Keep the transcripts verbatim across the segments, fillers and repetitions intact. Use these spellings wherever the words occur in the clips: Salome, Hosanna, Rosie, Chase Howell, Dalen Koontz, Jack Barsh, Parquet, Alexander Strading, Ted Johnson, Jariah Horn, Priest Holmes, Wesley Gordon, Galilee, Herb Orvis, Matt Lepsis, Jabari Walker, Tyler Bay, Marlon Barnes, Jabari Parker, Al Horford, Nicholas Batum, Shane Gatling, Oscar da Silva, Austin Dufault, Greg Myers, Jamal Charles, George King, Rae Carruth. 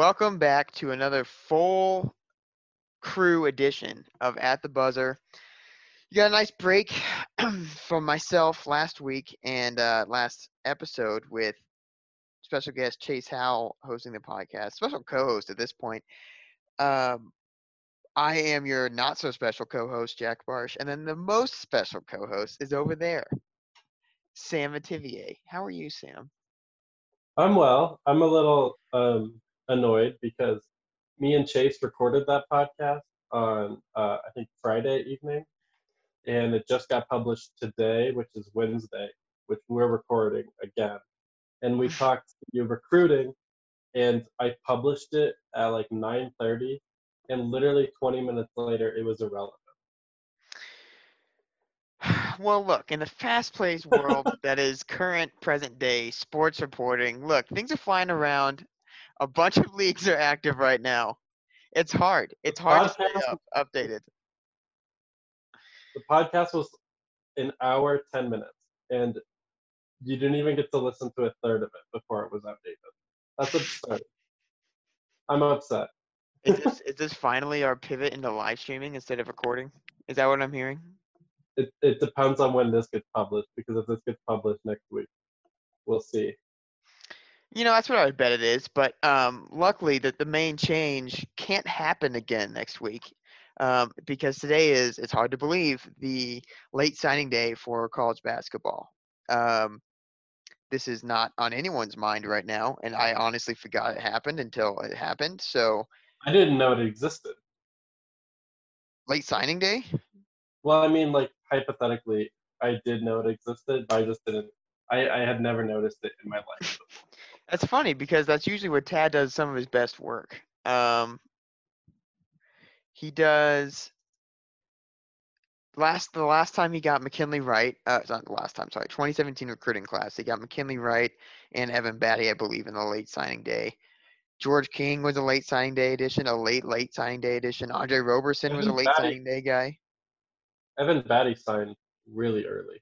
Welcome back to another full crew edition of At the Buzzer. You got a nice break from myself last week and uh, last episode with special guest Chase Howell hosting the podcast, special co-host at this point. Um, I am your not so special co-host, Jack Barsh, and then the most special co-host is over there, Sam Attivier. How are you, Sam? I'm well. I'm a little um, annoyed because me and Chase recorded that podcast on, uh, I think, Friday evening, and it just got published today, which is Wednesday, which we're recording again. And we talked to you recruiting, and I published it at like nine thirty, and literally twenty minutes later, it was irrelevant. Well, look, in the fast-paced world that is current, present-day sports reporting, look, things are flying around. A bunch of leagues are active right now. It's hard. It's hard to stay up, updated. The podcast was an hour, ten minutes, and you didn't even get to listen to a third of it before it was updated. That's absurd. I'm upset. Is this, is this finally our pivot into live streaming instead of recording? Is that what I'm hearing? It it depends on when this gets published, because if this gets published next week, we'll see. You know, that's what I would bet it is. But um, luckily that the main change can't happen again next week, um, because today is, it's hard to believe, the late signing day for college basketball. Um, this is not on anyone's mind right now, and I honestly forgot it happened until it happened. So I didn't know it existed. Late signing day? Well, I mean, like, hypothetically, I did know it existed, but I just didn't. I, I had never noticed it in my life. That's funny, because that's usually where Tad does some of his best work. Um, he does last the last time he got McKinley Wright. Uh, not the last time, sorry, twenty seventeen recruiting class. He got McKinley Wright and Evan Batty, I believe, in the late signing day. George King was a late signing day edition, a late late signing day edition. Andre Roberson was a late Batty. signing day guy. Evan Batty signed really early.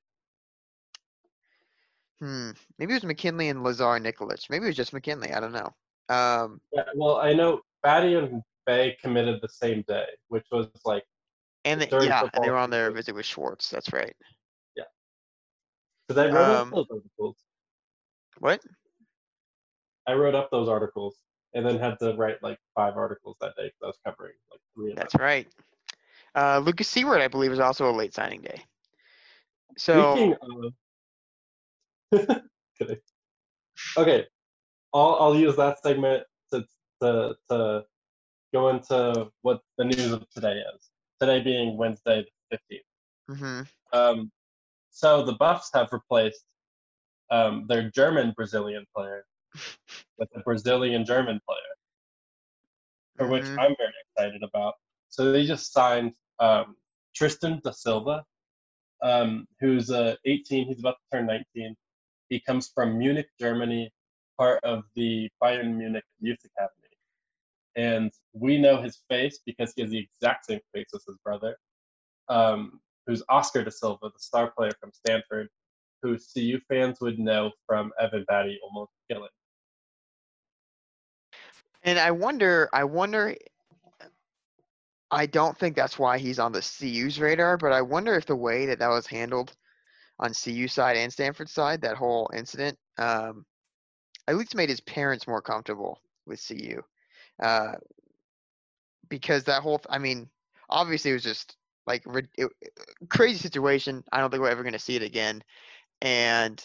Hmm. Maybe it was McKinley and Lazar Nikolic. Maybe it was just McKinley. I don't know. Um, yeah, well, I know Batty and Bay committed the same day, which was like. And the, yeah, and they were on their visit with Schwartz. That's right. Yeah. Because I wrote um, up those articles. What? I wrote up those articles and then had to write like five articles that day because I was covering like three of them. That's right. Uh, Lucas Seward, I believe, is also a late signing day. So. Speaking of. Kidding. Okay, I'll I'll use that segment to to to go into what the news of today is. Today being Wednesday the fifteenth. Mm-hmm. Um, so the Buffs have replaced um their German Brazilian player with a Brazilian German player, for mm-hmm. which I'm very excited about. So they just signed um Tristan da Silva, um, who's uh, eighteen. He's about to turn nineteen. He comes from Munich, Germany, part of the Bayern Munich Youth Academy. And we know his face because he has the exact same face as his brother, um, who's Oscar da Silva, the star player from Stanford, who C U fans would know from Evan Batty almost killing. And I wonder, I wonder, I don't think that's why he's on the C U's radar, but I wonder if the way that that was handled on C U side and Stanford side, that whole incident, um, at least made his parents more comfortable with C U. Uh, because that whole, I mean, obviously it was just like it, it, crazy situation. I don't think we're ever going to see it again. And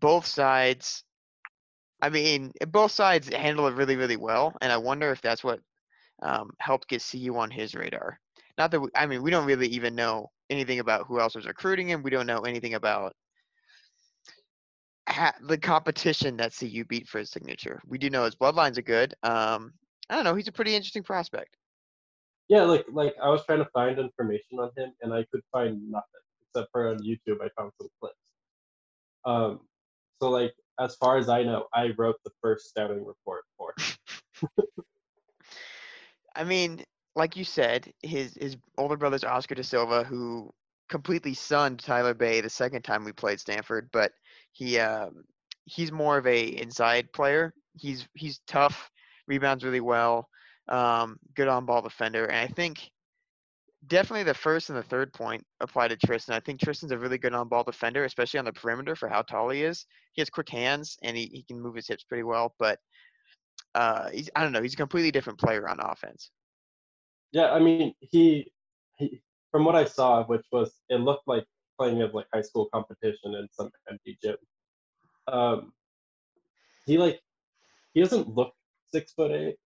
both sides, I mean, both sides handle it really, really well. And I wonder if that's what um, helped get C U on his radar. Not that, we, I mean, we don't really even know anything about who else was recruiting him. We don't know anything about ha- the competition that C U beat for his signature. We do know his bloodlines are good. Um, I don't know. He's a pretty interesting prospect. Yeah, like, like I was trying to find information on him, and I could find nothing. Except for on YouTube, I found some clips. Um, so, like, as far as I know, I wrote the first scouting report for him. I mean... Like you said, his his older brother's Oscar da Silva, who completely sunned Tyler Bay the second time we played Stanford, but he um, he's more of a inside player. He's he's tough. rebounds really well, um, good on-ball defender. And I think definitely the first and the third point apply to Tristan. I think Tristan's a really good on-ball defender, especially on the perimeter for how tall he is. He has quick hands, and he, he can move his hips pretty well. But uh, he's, I don't know, he's a completely different player on offense. Yeah, I mean, he, he from what I saw, which was it looked like playing of like high school competition in some empty gym. Um, he like he doesn't look six foot eight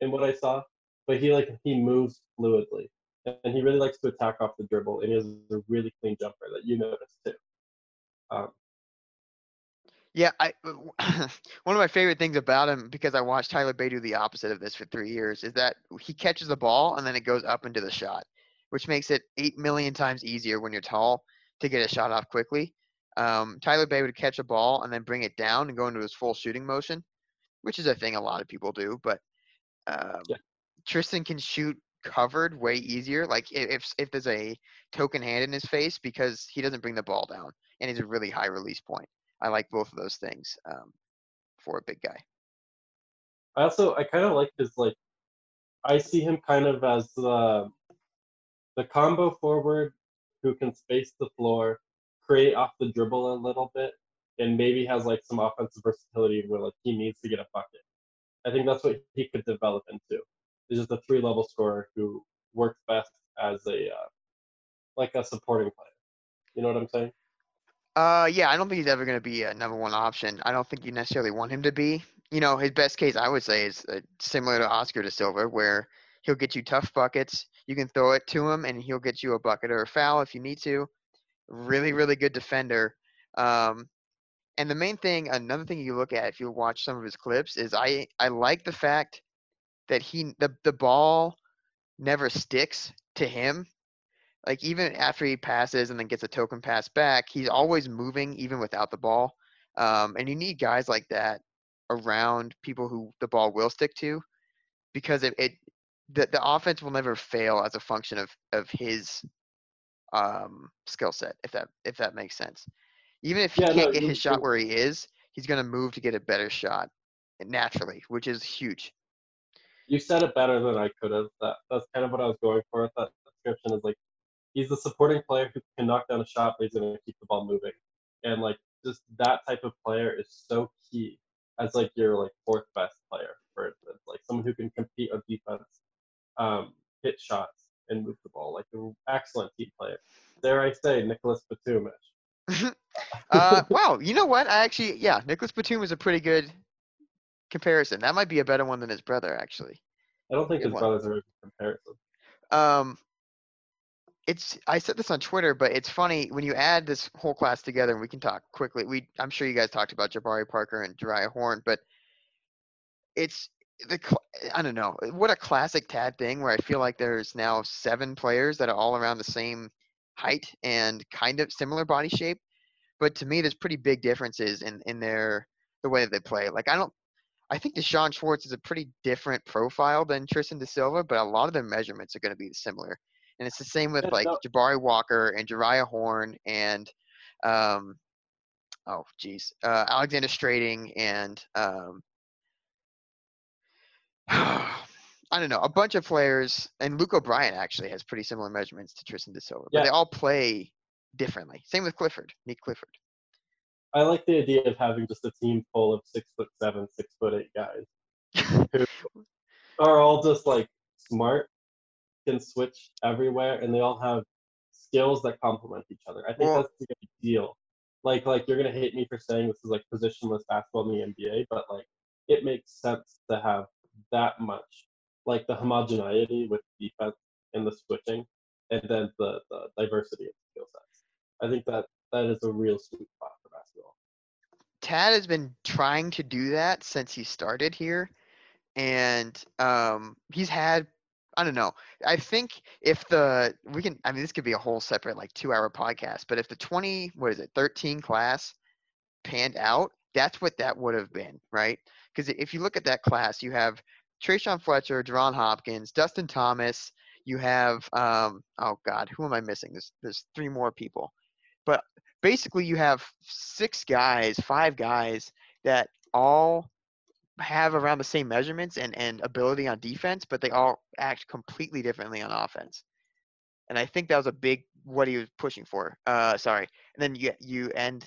in what I saw, but he like he moves fluidly, and he really likes to attack off the dribble, and he has a really clean jumper that you noticed too. Um, yeah, I one of my favorite things about him, because I watched Tyler Bay do the opposite of this for three years, is that he catches the ball and then it goes up into the shot, which makes it eight million times easier when you're tall to get a shot off quickly. Um, Tyler Bay would catch a ball and then bring it down and go into his full shooting motion, which is a thing a lot of people do. But um, yeah. Tristan can shoot covered way easier. Like if if there's a token hand in his face, because he doesn't bring the ball down, and he's a really high release point. I like both of those things um, for a big guy. I also I kind of like his like I see him kind of as the uh, the combo forward who can space the floor, create off the dribble a little bit, and maybe has like some offensive versatility where like he needs to get a bucket. I think that's what he could develop into. He's just a three-level scorer who works best as a uh, like a supporting player. You know what I'm saying? Uh, yeah. I don't think he's ever going to be a number one option. I don't think you necessarily want him to be. You know, his best case I would say is uh, similar to Oscar da Silva, where he'll get you tough buckets. You can throw it to him, and he'll get you a bucket or a foul if you need to. Really, really good defender. Um, and the main thing, another thing you look at if you watch some of his clips, is I, I like the fact that he the, the ball never sticks to him. Like, even after he passes and then gets a token pass back, he's always moving even without the ball. Um, and you need guys like that around people who the ball will stick to, because it, it the, the offense will never fail as a function of, of his um, skill set, if that if that makes sense. Even if he yeah, can't no, get his shot where he is, he's going to move to get a better shot naturally, which is huge. You said it better than I could have. That, that's kind of what I was going for with that description. Is like, he's the supporting player who can knock down a shot, but he's going to keep the ball moving. And like, just that type of player is so key as like your like fourth best player, for instance, like someone who can compete on defense, um, hit shots, and move the ball. Like an excellent team player. Dare I say, Nicholas Batum-ish. uh, wow, you know what? I actually, yeah, Nicholas Batum is a pretty good comparison. That might be a better one than his brother, actually. I don't think his brother's a good comparison. Um, it's I said this on Twitter, but it's funny when you add this whole class together, and we can talk quickly. We I'm sure you guys talked about Jabari Parker and Jariah Horn, but it's the I don't know what a classic Tad thing where I feel like there's now seven players that are all around the same height and kind of similar body shape, but to me, there's pretty big differences in in their the way that they play. Like I don't. I think D'Shawn Schwartz is a pretty different profile than Tristan da Silva, but a lot of their measurements are going to be similar. And it's the same with, like, Jabari Walker and Jariah Horn and, um, oh, geez, uh, Alexander Strading and, um, I don't know, a bunch of players. And Luke O'Brien actually has pretty similar measurements to Tristan da Silva, yeah. But they all play differently. Same with Clifford, Nick Clifford. I like the idea of having just a team full of six foot seven, six foot eight guys who are all just like smart, can switch everywhere, and they all have skills that complement each other. I think yeah. that's the ideal. Like, like you're gonna hate me for saying this is like positionless basketball in the N B A, but like it makes sense to have that much, like the homogeneity with defense and the switching, and then the, the diversity of skill sets. I think that that is a real sweet spot. Tad has been trying to do that since he started here, and um, he's had, I don't know, I think if the, we can, I mean, this could be a whole separate, like, two-hour podcast, but if the twenty, what is it, thirteen class panned out, that's what that would have been, right? Because if you look at that class, you have Trayshawn Fletcher, Deron Hopkins, Dustin Thomas, you have, um, oh, God, who am I missing? There's, there's three more people, but basically you have six guys, five guys that all have around the same measurements and, and ability on defense, but they all act completely differently on offense. And I think that was a big what he was pushing for. Uh, sorry. And then you you end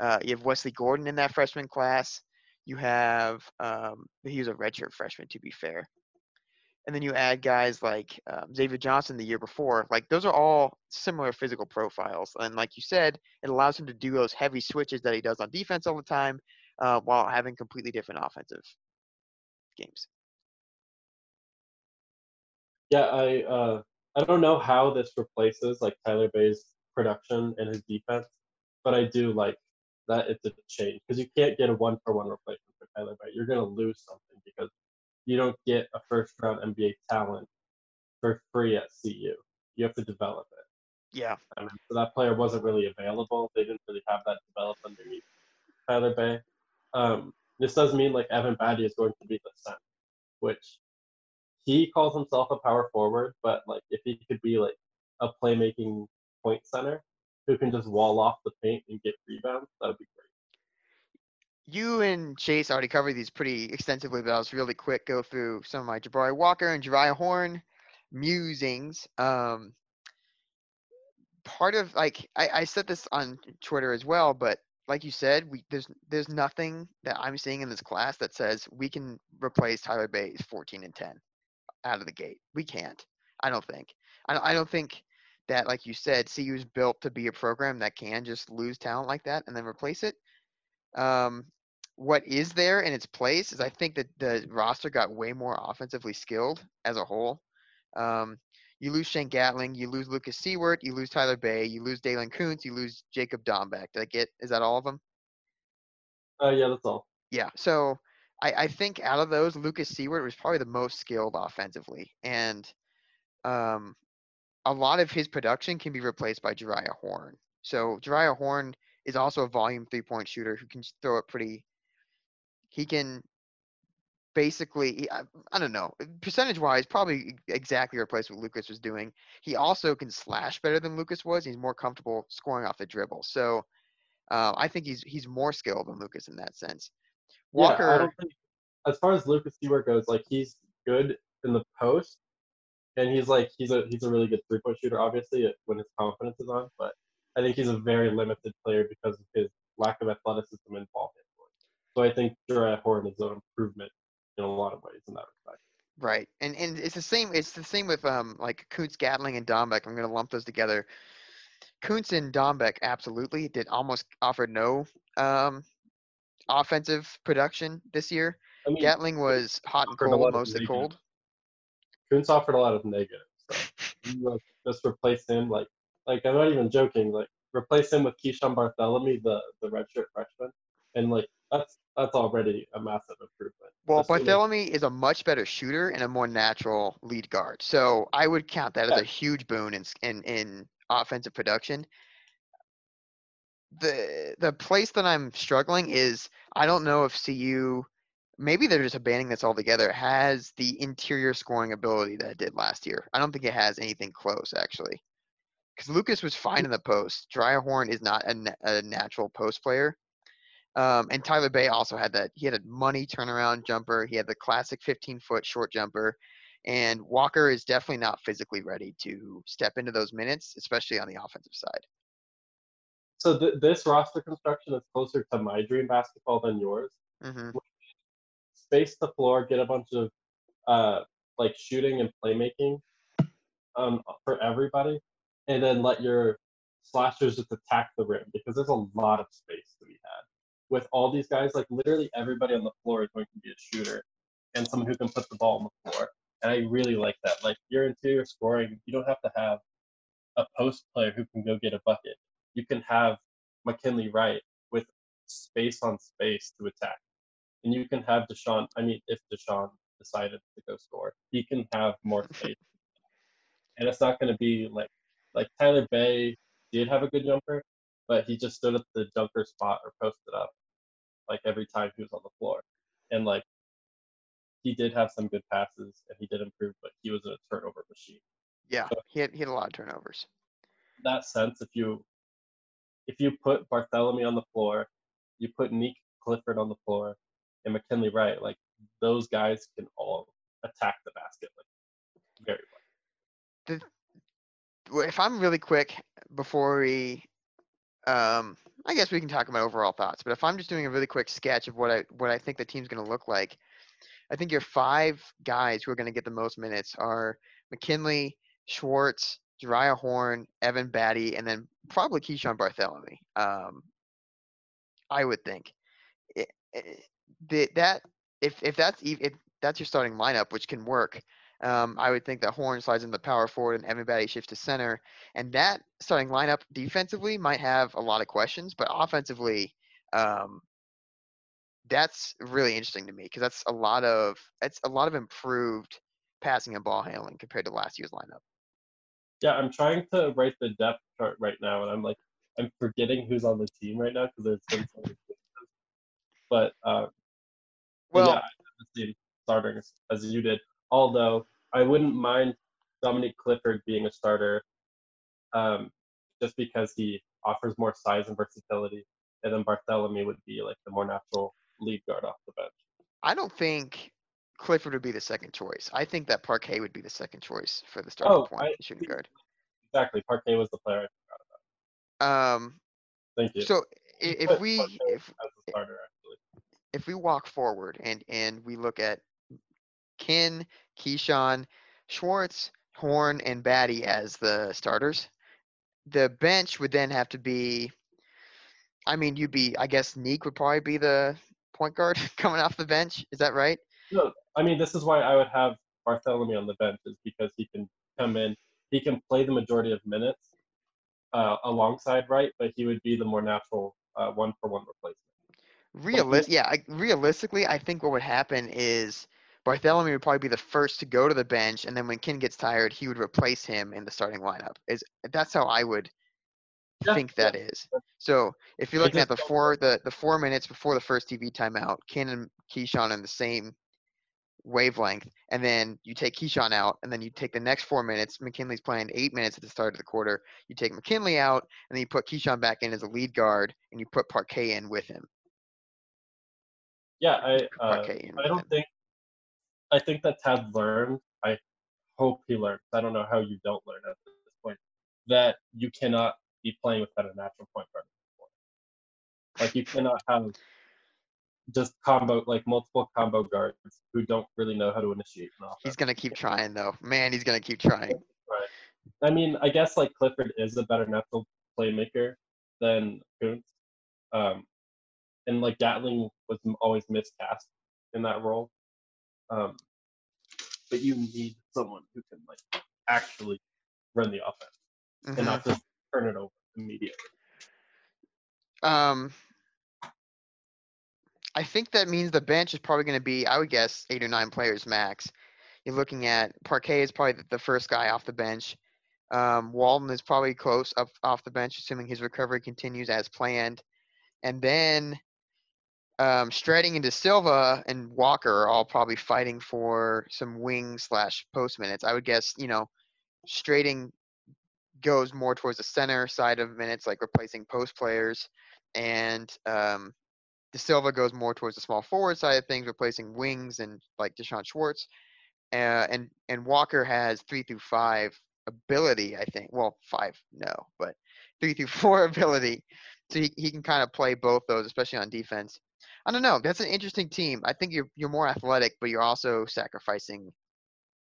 uh, you have Wesley Gordon in that freshman class. You have um, he was a redshirt freshman, to be fair. And then you add guys like um, Xavier Johnson the year before. Like, those are all similar physical profiles. And like you said, it allows him to do those heavy switches that he does on defense all the time uh, while having completely different offensive games. Yeah, I uh, I don't know how this replaces, like, Tyler Bay's production and his defense, but I do like that it's a change, because you can't get a one-for-one replacement for Tyler Bay. You're going to lose something because you don't get a first-round N B A talent for free at C U. You have to develop it. Yeah. I mean, so that player wasn't really available. They didn't really have that developed underneath Tyler Bay. Um, this does mean, like, Evan Batty is going to be the center, which he calls himself a power forward, but, like, if he could be, like, a playmaking point center who can just wall off the paint and get rebounds, that would be great. You and Chase already covered these pretty extensively, but I was really quick go through some of my Jabari Walker and Jariah Horn musings. Um, part of, like, I, I said this on Twitter as well, but like you said, we there's there's nothing that I'm seeing in this class that says we can replace Tyler Bay's fourteen and ten out of the gate. We can't. I don't think. I, I don't think that, like you said, C U is built to be a program that can just lose talent like that and then replace it. Um, What is there in its place is I think that the roster got way more offensively skilled as a whole. Um, you lose Shane Gatling, you lose Lucas Seward, you lose Tyler Bay, you lose Dalen Koontz, you lose Jacob Dombeck. Did I get – is that all of them? Uh, yeah, that's all. Yeah, so I, I think out of those, Lucas Seward was probably the most skilled offensively. And um, a lot of his production can be replaced by Jariah Horn. So Jariah Horn is also a volume three-point shooter who can throw it pretty – He can basically, I, I don't know, percentage-wise, probably exactly replace what Lucas was doing. He also can slash better than Lucas was. He's more comfortable scoring off the dribble. So uh, I think he's he's more skilled than Lucas in that sense. Walker, yeah, I don't think, as far as Lucas Seward goes, like, he's good in the post, and he's like he's a he's a really good three-point shooter, obviously, when his confidence is on. But I think he's a very limited player because of his lack of athleticism and ball handling. So I think Jariah Horn is an improvement in a lot of ways in that respect. Right, and and it's the same. It's the same with um like Koontz, Gatling, and Dombeck. I'm going to lump those together. Koontz and Dombeck absolutely did almost offer no um offensive production this year. I mean, Gatling was hot and cold, mostly cold. Koontz offered a lot of negatives. So you, like, just replace him, like like I'm not even joking. Like, replace him with Keyshawn Bartholomew, the the redshirt freshman, and like. That's that's already a massive improvement. Well, Bartholomew is a much better shooter and a more natural lead guard. So I would count that as a huge boon in in, in offensive production. The the place that I'm struggling is I don't know if C U, maybe they're just abandoning this altogether, has the interior scoring ability that it did last year. I don't think it has anything close, actually. Because Lucas was fine in the post. Jariah Horn is not a, a natural post player. Um, and Tyler Bay also had that. He had a money turnaround jumper. He had the classic fifteen-foot short jumper. And Walker is definitely not physically ready to step into those minutes, especially on the offensive side. So th- this roster construction is closer to my dream basketball than yours. Mm-hmm. Space the floor, get a bunch of uh, like shooting and playmaking um, for everybody, and then let your slashers just attack the rim because there's a lot of space to be had. With all these guys, like, literally everybody on the floor is going to be a shooter and someone who can put the ball on the floor. And I really like that. Like, your interior scoring, you don't have to have a post player who can go get a bucket. You can have McKinley Wright with space on space to attack. And you can have D'Shawn, I mean, if D'Shawn decided to go score, he can have more space. And it's not going to be like, like Tyler Bay did have a good jumper, but he just stood at the dunker spot or posted up, like, every time he was on the floor. And, like, he did have some good passes, and he did improve, but he was a turnover machine. Yeah, so he, had, he had a lot of turnovers. In that sense, if you if you put Bartholomew on the floor, you put Nick Clifford on the floor, and McKinley Wright, like, those guys can all attack the basket like very well. The, if I'm really quick before we, um, I guess we can talk about overall thoughts. But if I'm just doing a really quick sketch of what I what I think the team's going to look like, I think your five guys who are going to get the most minutes are McKinley, Schwartz, Jariah Horn, Evan Batty, and then probably Keyshawn Bartholomew. Um, I would think it, it, that if if that's if that's your starting lineup, which can work, um, I would think that Horn slides into the power forward and Evan Batty shifts to center, and that starting lineup defensively might have a lot of questions, but offensively, um, that's really interesting to me because that's a lot of that's a lot of improved passing and ball handling compared to last year's lineup. Yeah, I'm trying to write the depth chart right now, and I'm like, I'm forgetting who's on the team right now because there's been so many changes. But, um, well, yeah, I have the same starter as you did. Although, I wouldn't mind Dominique Clifford being a starter um, just because he offers more size and versatility. And then Bartholomew would be like the more natural lead guard off the bench. I don't think Clifford would be the second choice. I think that Parquet would be the second choice for the starting oh, point I, shooting guard. Exactly. Parquet was the player I forgot about. Um, Thank you. So if we if, starter, if we walk forward and, and we look at Kin, Keyshawn, Schwartz, Horn, and Batty as the starters, the bench would then have to be, I mean, you'd be, I guess Neek would probably be the point guard coming off the bench. Is that right? No, I mean, this is why I would have Bartholomew on the bench is because he can come in, he can play the majority of minutes. Uh, alongside Wright, but he would be the more natural uh, one-for-one replacement. Realist, yeah, I, realistically, I think what would happen is Bartholomew would probably be the first to go to the bench, and then when Kin gets tired, he would replace him in the starting lineup. Is that's how I would yeah, think that yeah. is. So if you're looking at the four, the, the four minutes before the first T V timeout, Kin and Keyshawn in the same wavelength, and then you take Keyshawn out, and then you take the next four minutes. McKinley's playing eight minutes at the start of the quarter. You take McKinley out, and then you put Keyshawn back in as a lead guard, and you put Parquet in with him. Yeah, I uh, I don't him. think – I think that Tad learned. I hope he learned. I don't know how you don't learn at this point that you cannot be playing without a natural point guard. Like, you cannot have – just combo, like multiple combo guards who don't really know how to initiate an offense. He's going to keep trying, though. Man, he's going to keep trying. Right. I mean, I guess, like, Clifford is a better natural playmaker than Kuntz. Um, and, like, Gatling was always miscast in that role. Um, but you need someone who can, like, actually run the offense mm-hmm. and not just turn it over immediately. Um... I think that means the bench is probably going to be, I would guess, eight or nine players max. You're looking at Parquet is probably the first guy off the bench. Um, Walden is probably close up off the bench, assuming his recovery continues as planned. And then um, Stretting into Silva and Walker are all probably fighting for some wing slash post minutes. I would guess, you know, Stretting goes more towards the center side of minutes, like replacing post players. And um, Da Silva goes more towards the small forward side of things, replacing wings and like D'Shawn Schwartz. Uh, and and Walker has three through five ability, I think. Well, five, no, but three through four ability. So he, he can kind of play both those, especially on defense. I don't know. That's an interesting team. I think you're you're more athletic, but you're also sacrificing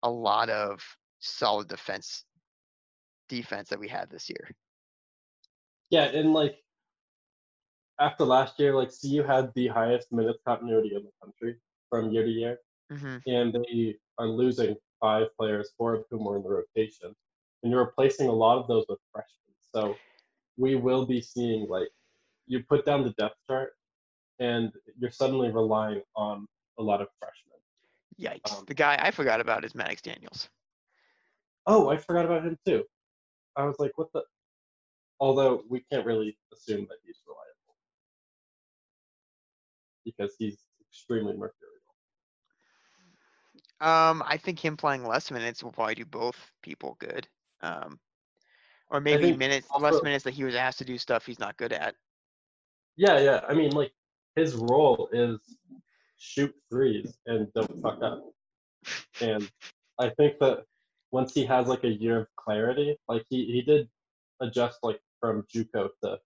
a lot of solid defense defense that we had this year. Yeah, and like after last year, like, C U had the highest minutes continuity in the country from year to year. Mm-hmm. And they are losing five players, four of whom were in the rotation. And you're replacing a lot of those with freshmen. So we will be seeing, like, you put down the depth chart, and you're suddenly relying on a lot of freshmen. Yikes. Um, the guy I forgot about is Maddox Daniels. Oh, I forgot about him, too. I was like, what the? Although we can't really assume that he's reliable, because he's extremely mercurial. Um, I think him playing less minutes will probably do both people good. Um, or maybe minutes, also, less minutes that he was asked to do stuff he's not good at. Yeah, yeah. I mean, like, his role is shoot threes and don't fuck up. And I think that once he has like a year of clarity, like he, he did adjust like from JUCO to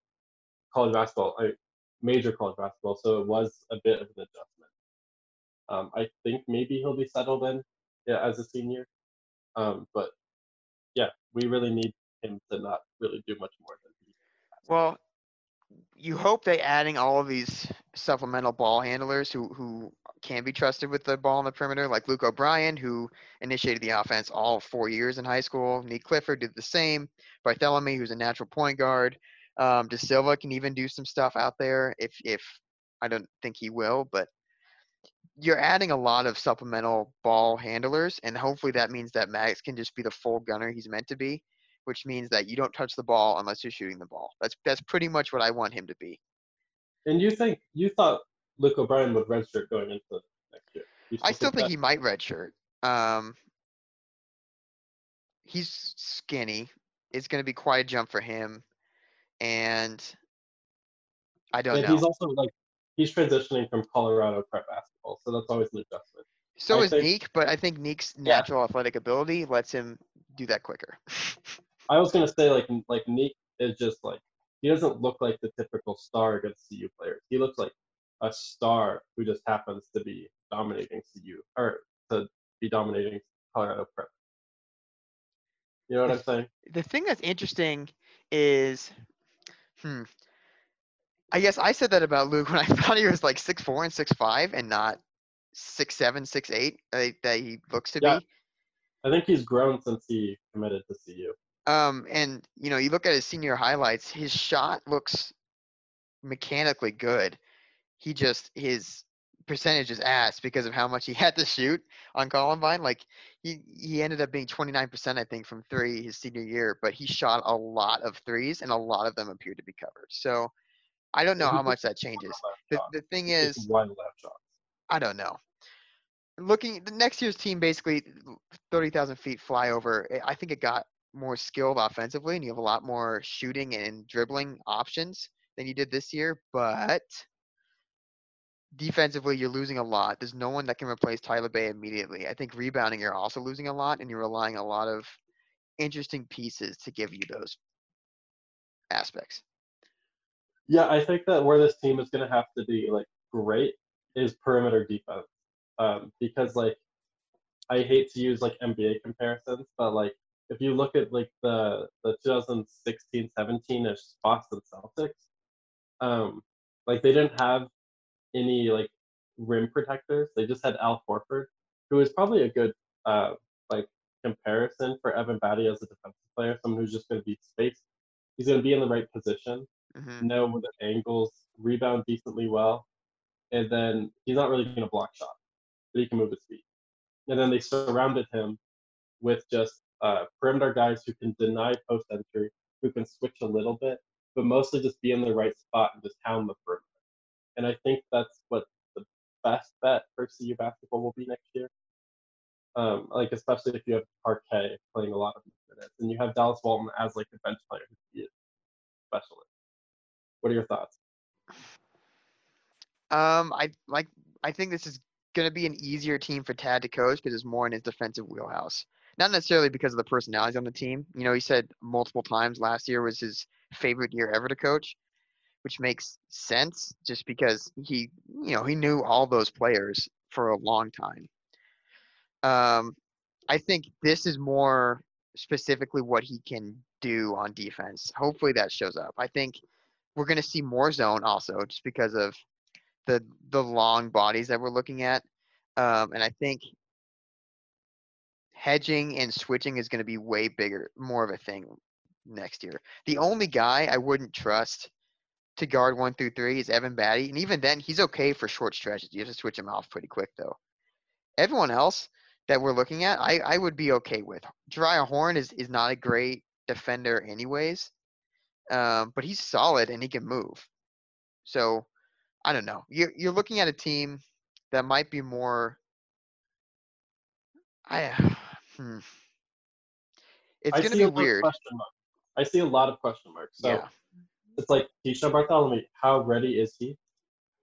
college basketball, like major college basketball, so it was a bit of an adjustment. Um, I think maybe he'll be settled in yeah, as a senior, um, but yeah, we really need him to not really do much more than he has. Well, you hope they adding all of these supplemental ball handlers who, who can be trusted with the ball on the perimeter, like Luke O'Brien, who initiated the offense all four years in high school. Nick Clifford did the same. Bartholomew, who's a natural point guard. Um, da Silva can even do some stuff out there if, if I don't think he will, but you're adding a lot of supplemental ball handlers, and hopefully that means that Max can just be the full gunner he's meant to be, which means that you don't touch the ball unless you're shooting the ball. That's that's pretty much what I want him to be. And you think you thought Luke O'Brien would redshirt going into next year? Still I still think, think he might redshirt. Um, he's skinny. It's going to be quite a jump for him, and I don't and know. He's also like he's transitioning from Colorado prep basketball, so that's always an adjustment. So I is think, Neek, but I think Neek's yeah. natural athletic ability lets him do that quicker. I was gonna say like like Nick is just like he doesn't look like the typical star against C U players. He looks like a star who just happens to be dominating C U or to be dominating Colorado Prep. You know what the, I'm saying? The thing that's interesting is, hmm, I guess I said that about Luke when I thought he was like six four and six five and not six seven six eight uh, that he looks to yeah. be. I think he's grown since he committed to C U. Um, and, you know, you look at his senior highlights, his shot looks mechanically good. He just – his percentage is ass because of how much he had to shoot on Columbine. Like, he, he ended up being twenty-nine percent, I think, from three his senior year, but he shot a lot of threes, and a lot of them appeared to be covered. So, I don't know how much that changes. The, the thing is – one left shot. I don't know. Looking – the next year's team basically thirty thousand feet flyover. I think it got – more skilled offensively, and you have a lot more shooting and dribbling options than you did this year, but defensively you're losing a lot. There's no one that can replace Tyler Bay immediately. I think rebounding you're also losing a lot, and you're relying a lot of interesting pieces to give you those aspects. Yeah, I think that where this team is going to have to be like great is perimeter defense, um, because like I hate to use like N B A comparisons, but like if you look at like the the twenty sixteen seventeenish Boston Celtics, um, like they didn't have any like rim protectors. They just had Al Horford, who is probably a good uh, like comparison for Evan Batty as a defensive player, someone who's just going to be spaced. He's going to be in the right position, mm-hmm. know where the angles, rebound decently well, and then he's not really going to block shot, but he can move his feet. And then they surrounded him with just Uh, perimeter guys who can deny post entry, who can switch a little bit, but mostly just be in the right spot and just hound the perimeter. And I think that's what the best bet for C U basketball will be next year. Um, like especially if you have Parquet playing a lot of minutes, and you have Dallas Walton as like a bench player who's a specialist. What are your thoughts? Um, I like. I think this is going to be an easier team for Tad to coach because it's more in his defensive wheelhouse. Not necessarily because of the personalities on the team. You know, he said multiple times last year was his favorite year ever to coach, which makes sense just because he, you know, he knew all those players for a long time. Um, I think this is more specifically what he can do on defense. Hopefully that shows up. I think we're going to see more zone also just because of the the long bodies that we're looking at. Um, and I think – hedging and switching is going to be way bigger, more of a thing next year. The only guy I wouldn't trust to guard one through three is Evan Batty, and even then, he's okay for short stretches. You have to switch him off pretty quick, though. Everyone else that we're looking at, I, I would be okay with. Jariah Horn is, is not a great defender anyways, um, but he's solid and he can move. So, I don't know. You're, you're looking at a team that might be more – I. Hmm. It's going to be weird. I see a lot of question marks. So yeah. It's like Keyshawn Bartholomew, how ready is he?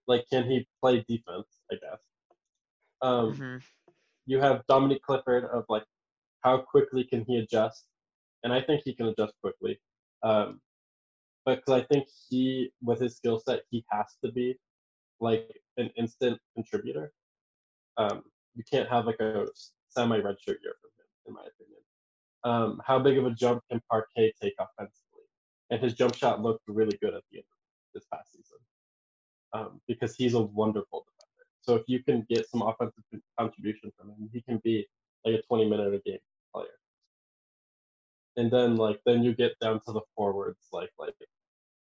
Like, can he play defense, I guess? Um, mm-hmm. You have Dominique Clifford of, like, how quickly can he adjust? And I think he can adjust quickly. Um, but because I think he, with his skill set, he has to be, like, an instant contributor. Um, you can't have, like, a semi-redshirt year from him, in my opinion. Um, how big of a jump can Parquet take offensively? And his jump shot looked really good at the end of this past season. Um, because he's a wonderful defender. So if you can get some offensive contribution from him, he can be like a twenty-minute a game player. And then like then you get down to the forwards. Like like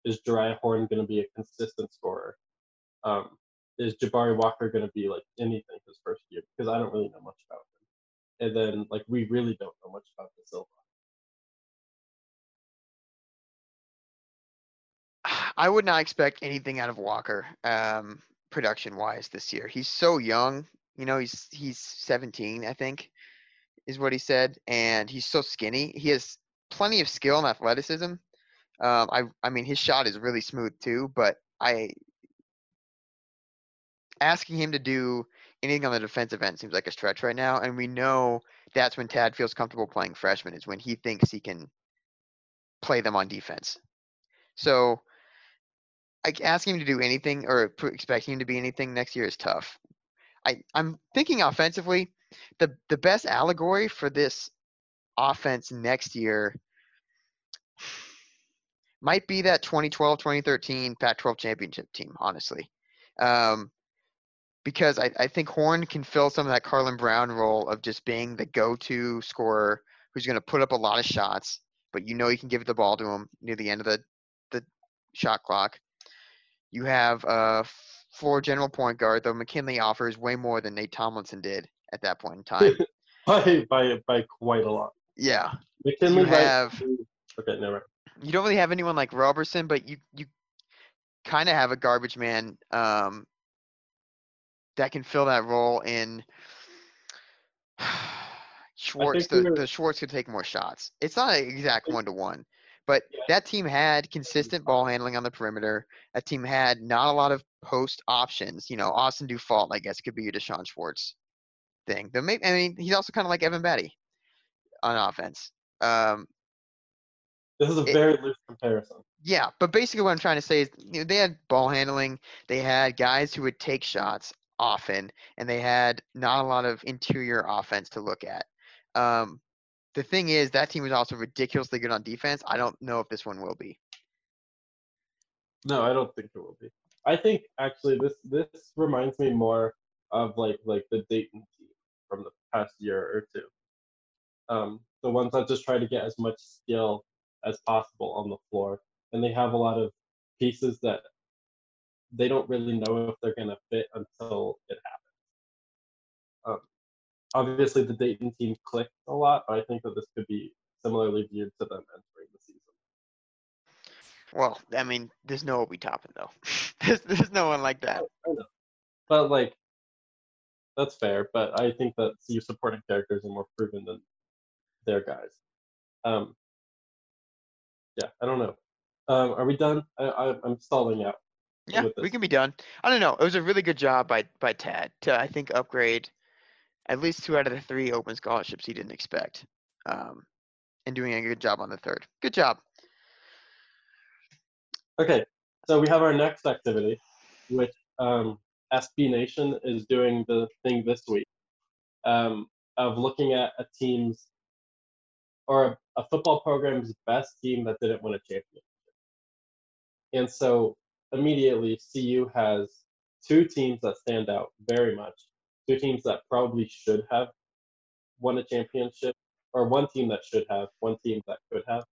is Jariah Horn going to be a consistent scorer? Um, is Jabari Walker going to be like anything his first year? Because I don't really know much about him. And then like we really don't know much about da Silva. I would not expect anything out of Walker, um, production-wise this year. He's so young. You know, he's he's seventeen, I think, is what he said. And he's so skinny. He has plenty of skill and athleticism. Um, I I mean, his shot is really smooth too, but I asking him to do anything on the defensive end seems like a stretch right now. And we know that's when Tad feels comfortable playing freshmen, is when he thinks he can play them on defense. So – I asking him to do anything or expecting him to be anything next year is tough. I, I'm thinking offensively, the, the best allegory for this offense next year might be that twenty twelve twenty thirteen Pac twelve championship team, honestly. Um, because I, I think Horn can fill some of that Carlin Brown role of just being the go-to scorer who's going to put up a lot of shots, but you know you can give the ball to him near the end of the, the shot clock. You have a floor general point guard, though McKinley offers way more than Nate Tomlinson did at that point in time. by, by, by quite a lot. Yeah. McKinley, you have, by, okay, never. You don't really have anyone like Robertson, but you, you kind of have a garbage man um, that can fill that role in Schwartz. The, the Schwartz could take more shots. It's not an exact one-to-one. But that team had consistent ball handling on the perimeter. That team had not a lot of post options. You know, Austin Dufault, I guess, could be your D'Shawn Schwartz thing. Though maybe, I mean, he's also kind of like Evan Batty on offense. Um, this is a very it, loose comparison. Yeah, but basically what I'm trying to say is, you know, they had ball handling. They had guys who would take shots often, and they had not a lot of interior offense to look at. Um, The thing is, that team was also ridiculously good on defense. I don't know if this one will be. No, I don't think it will be. I think, actually, this this reminds me more of, like, like the Dayton team from the past year or two. Um, the ones that just try to get as much skill as possible on the floor. And they have a lot of pieces that they don't really know if they're going to fit until it happens. Um, Obviously, the Dayton team clicked a lot, but I think that this could be similarly viewed to them entering the season. Well, I mean, there's no one we topping, though. there's, there's no one like that. I know. But, like, that's fair, but I think that your supporting characters are more proven than their guys. Um, yeah, I don't know. Um, are we done? I, I, I'm stalling out. Yeah, we can be done. I don't know. It was a really good job by, by Tad to, I think, upgrade at least two out of the three open scholarships he didn't expect, um, and doing a good job on the third. Good job. Okay, so we have our next activity, which um, S B Nation is doing the thing this week um, of looking at a team's or a, a football program's best team that didn't win a championship. And so immediately C U has two teams that stand out very much. Two teams that probably should have won a championship, or one team that should have, one team that could have,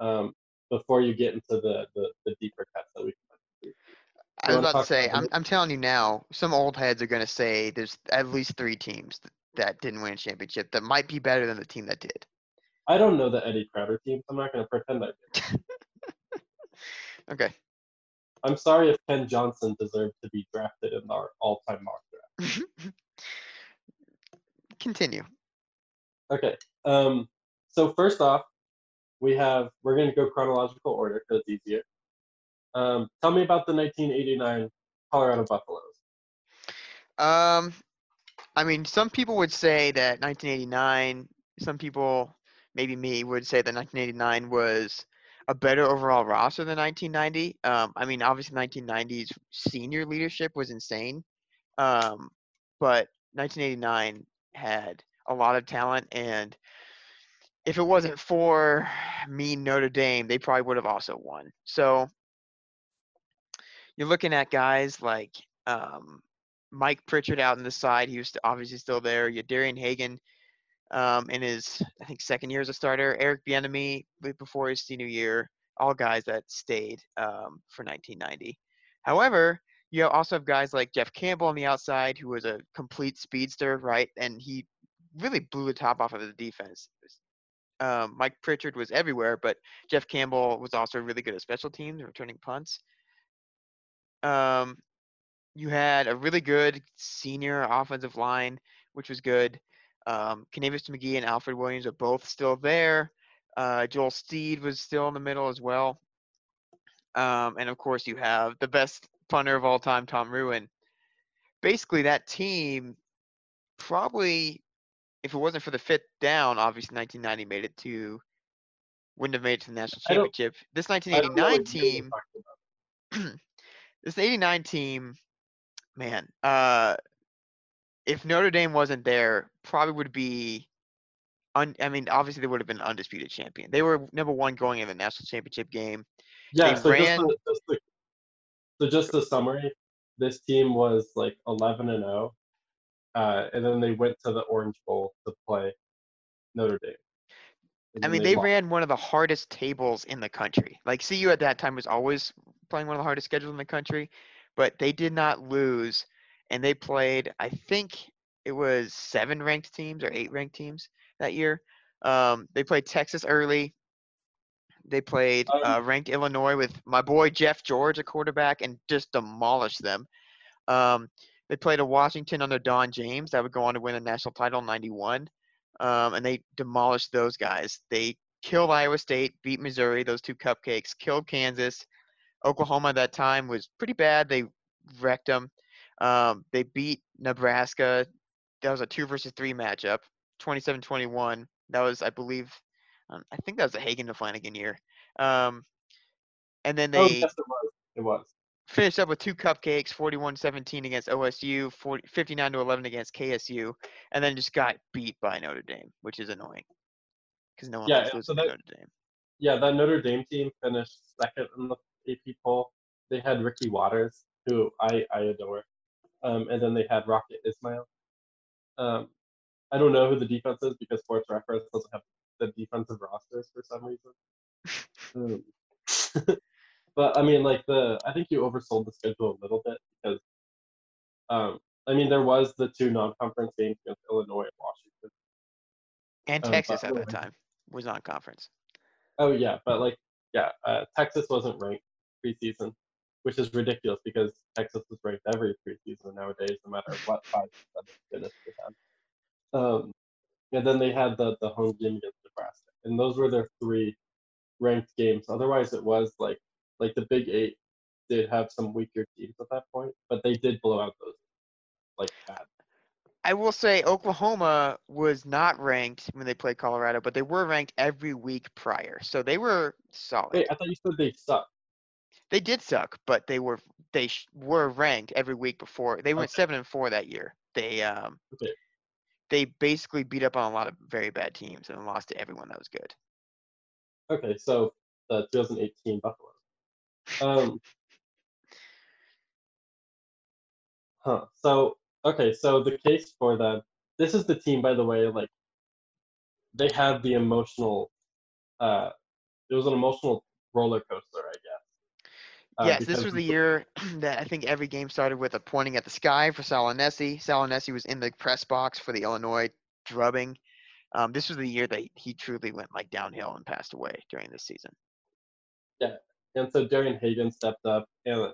um, before you get into the, the, the deeper cuts that we can. I was about to say, I'm, I'm telling you now, some old heads are going to say there's at least three teams that, that didn't win a championship that might be better than the team that did. I don't know the Eddie Crowder team, so I'm not going to pretend I did. Okay. I'm sorry if Ken Johnson deserved to be drafted in our all-time mock draft. Continue. Okay. Um, so first off, we have we're going to go chronological order because it's easier. Um, tell me about the nineteen eighty-nine Colorado Buffaloes. Um, I mean, some people would say that nineteen eighty-nine, some people, maybe me, would say that nineteen eighty-nine was a better overall roster than nineteen ninety. Um, I mean, obviously nineteen ninety's senior leadership was insane, um, but nineteen eighty-nine had a lot of talent, and if it wasn't for mean Notre Dame, they probably would have also won. So you're looking at guys like um, Mike Pritchard out on the side. He was obviously still there. You had Darian Hagan um, in his, I think, second year as a starter. Eric Bieniemy before his senior year. All guys that stayed um, for nineteen ninety. However, you also have guys like Jeff Campbell on the outside, who was a complete speedster, right? And he really blew the top off of the defense. Um, Mike Pritchard was everywhere, but Jeff Campbell was also really good at special teams, returning punts. Um, you had a really good senior offensive line, which was good. Um, Kanavis McGee and Alfred Williams are both still there. Uh, Joel Steed was still in the middle as well. Um, and, of course, you have the best punter of all time, Tom Ruin. Basically, that team probably, if it wasn't for the fifth down, obviously nineteen ninety made it to, wouldn't have made it to the national championship. This nineteen eighty-nine team, this eighty-nine team, man, uh, if Notre Dame wasn't there, probably would be, un, I mean, obviously they would have been undisputed champion. They were number one going in the national championship game. Yeah, they so ran, just the, just the, So just a summary, this team was like eleven and oh, uh, and then they went to the Orange Bowl to play Notre Dame. I mean, they, they ran one of the hardest tables in the country. Like, C U at that time was always playing one of the hardest schedules in the country, but they did not lose, and they played, I think it was seven ranked teams or eight ranked teams that year. Um, they played Texas early. They played uh, ranked Illinois with my boy Jeff George, a quarterback, and just demolished them. Um, they played a Washington under Don James that would go on to win a national title in ninety-one, um, and they demolished those guys. They killed Iowa State, beat Missouri, those two cupcakes, killed Kansas. Oklahoma at that time was pretty bad. They wrecked them. Um, they beat Nebraska. That was a two versus three matchup, twenty-seven twenty-one. That was, I believe – I think that was a Hagan to Flanagan year. Um, and then they oh, yes, it was. It was. Finished up with two cupcakes, forty-one seventeen against O S U, fifty-nine to eleven against K S U, and then just got beat by Notre Dame, which is annoying because no one yeah, likes losing so that, to Notre Dame. Yeah, that Notre Dame team finished second in the A P poll. They had Ricky Waters, who I, I adore, um, and then they had Rocket Ismail. Um, I don't know who the defense is because Sports Reference doesn't have the defensive rosters for some reason. Um, but I mean, like the I think you oversold the schedule a little bit because um, I mean there was the two non-conference games against Illinois and Washington, and um, Texas but, at that time was non-conference. Oh yeah, but like yeah, uh, Texas wasn't ranked preseason, which is ridiculous because Texas was ranked every preseason nowadays, no matter what five minutes they had. Um, and then they had the the home game against Nebraska, and those were their three ranked games. Otherwise, it was like like the Big Eight did have some weaker teams at that point, but they did blow out those like bad. I will say Oklahoma was not ranked when they played Colorado, but they were ranked every week prior, so they were solid. Wait, I thought you said they sucked. They did suck, but they were they sh- were ranked every week before. They went okay. seven and four that year. They um. Okay. They basically beat up on a lot of very bad teams and lost to everyone that was good. Okay, so the twenty eighteen Buffalo. Um, huh. So, okay, so the case for them, this is the team, by the way, like, they had the emotional, uh, it was an emotional roller coaster, I guess. Uh, yes, this was the year that I think every game started with a pointing at the sky for Salonesi. Salonesi was in the press box for the Illinois drubbing. Um, this was the year that he truly went like downhill and passed away during this season. Yeah, and so Darian Hagan stepped up, and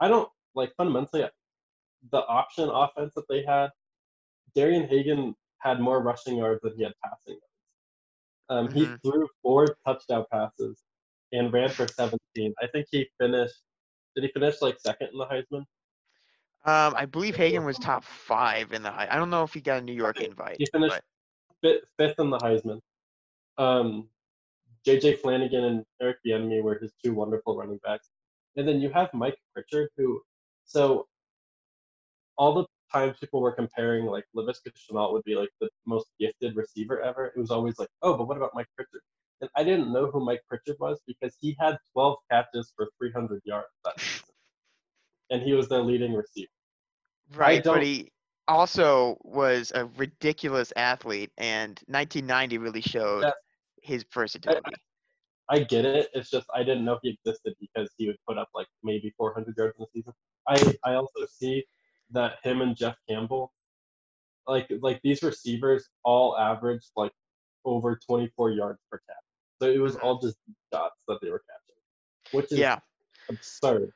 I don't like fundamentally the option offense that they had. Darian Hagan had more rushing yards than he had passing yards. Um, mm-hmm. He threw four touchdown passes and ran for seventeen. I think he finished – did he finish, like, second in the Heisman? Um, I believe Hagan was top five in the Heisman. I don't know if he got a New York invite. He finished but. fifth in the Heisman. Um, J J. Flanagan and Eric Bieniemy were his two wonderful running backs. And then you have Mike Pritchard, who – so all the times people were comparing, like, Laviska Shenault would be, like, the most gifted receiver ever. It was always like, oh, but what about Mike Pritchard? And I didn't know who Mike Pritchard was because he had twelve catches for three hundred yards that season. And he was their leading receiver. Right, but he also was a ridiculous athlete, and nineteen ninety really showed that, his versatility. I, I get it. It's just I didn't know he existed because he would put up, like, maybe four hundred yards in the season. I, I also see that him and Jeff Campbell, like, like these receivers all averaged, like, over twenty-four yards per catch. So it was all just shots that they were catching, which is yeah. absurd.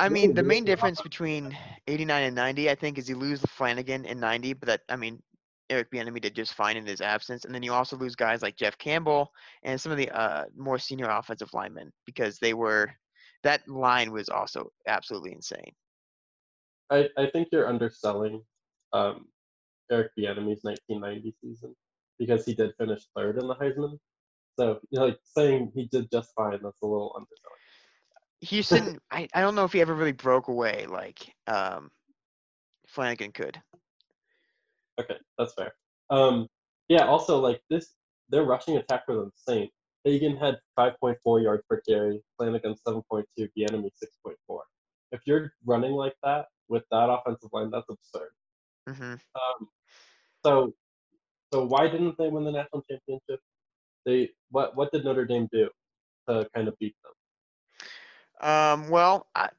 I mean, the main difference between eighty-nine and ninety, I think, is you lose Flanagan in ninety, but that, I mean, Eric Bieniemy did just fine in his absence. And then you also lose guys like Jeff Campbell and some of the uh, more senior offensive linemen because they were – that line was also absolutely insane. I, I think you're underselling um, Eric Bieniemy's nineteen ninety season because he did finish third in the Heisman. So, you know, like, saying he did just fine, that's a little underselling. Houston, I, I don't know if he ever really broke away like um, Flanagan could. Okay, that's fair. Um, yeah, also, like, this, their rushing attack was insane. Hagan had five point four yards per carry, Flanagan seven point two, Bieniemy six point four. If you're running like that with that offensive line, that's absurd. Mm-hmm. Um, so, so why didn't they win the national championship? They what what did Notre Dame do to kind of beat them? Um, well, I,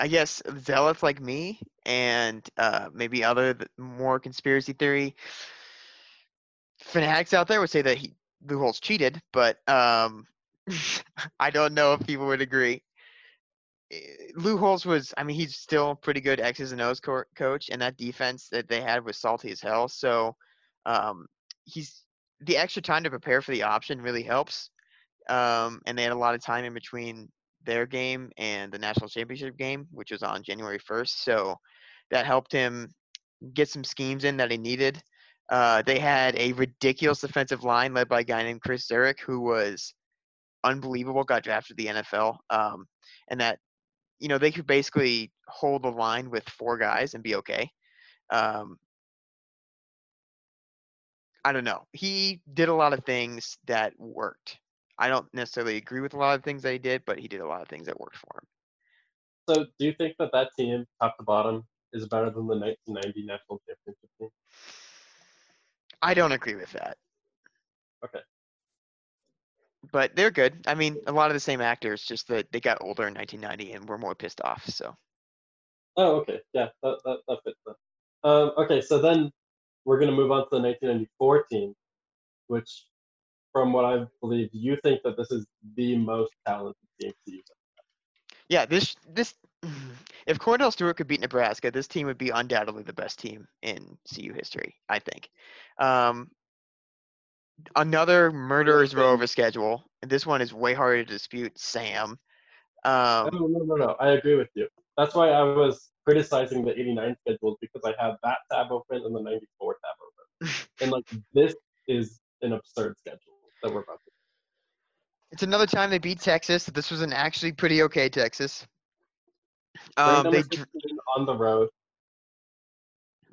I guess zealots like me and uh, maybe other more conspiracy theory fanatics out there would say that he, Lou Holtz cheated, but um, I don't know if people would agree. Lou Holtz was – I mean, he's still pretty good X's and O's co- coach, and that defense that they had was salty as hell. So um, he's – the extra time to prepare for the option really helps. Um, and they had a lot of time in between their game and the national championship game, which was on January first. So that helped him get some schemes in that he needed. Uh, they had a ridiculous defensive line led by a guy named Chris Zurich, who was unbelievable, got drafted to the N F L. Um, and that, you know, they could basically hold the line with four guys and be okay. Um, I don't know. He did a lot of things that worked. I don't necessarily agree with a lot of things that he did, but he did a lot of things that worked for him. So do you think that that team, top to bottom, is better than the nineteen ninety national championship team? I don't agree with that. Okay. But they're good. I mean, a lot of the same actors, just that they got older in nineteen ninety and were more pissed off, so. Oh, okay. Yeah, that, that, that fits then. Um, okay, so then we're going to move on to the nineteen ninety-four team, which – from what I believe, you think that this is the most talented team to use. Yeah, this this if Kordell Stewart could beat Nebraska, this team would be undoubtedly the best team in C U history, I think. Um, another murderer's row of a schedule. And this one is way harder to dispute, Sam. Um, no, no, no, no. I agree with you. That's why I was criticizing the eighty-nine schedule because I have that tab open and the ninety-four tab open. And, like, this is an absurd schedule. That we're about to. It's another time they beat Texas. This was an actually pretty okay Texas. Um, they dr- on the road.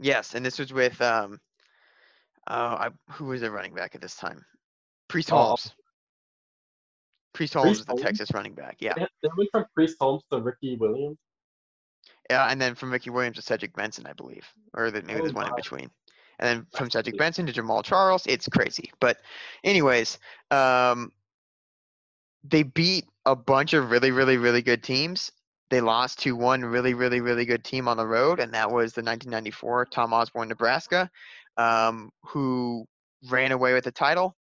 Yes, and this was with um, uh, I, who was their running back at this time? Priest oh. Holmes. Priest Holmes Priest was the Holmes? Texas running back. Yeah. They went from Priest Holmes to Ricky Williams. Yeah, and then from Ricky Williams to Cedric Benson, I believe, or the, maybe oh, there's one in between. And then from Cedric Benson to Jamal Charles, it's crazy. But anyways, um, they beat a bunch of really, really, really good teams. They lost to one really, really, really good team on the road, and that was the nineteen ninety-four Tom Osborne, Nebraska, um, who ran away with the title.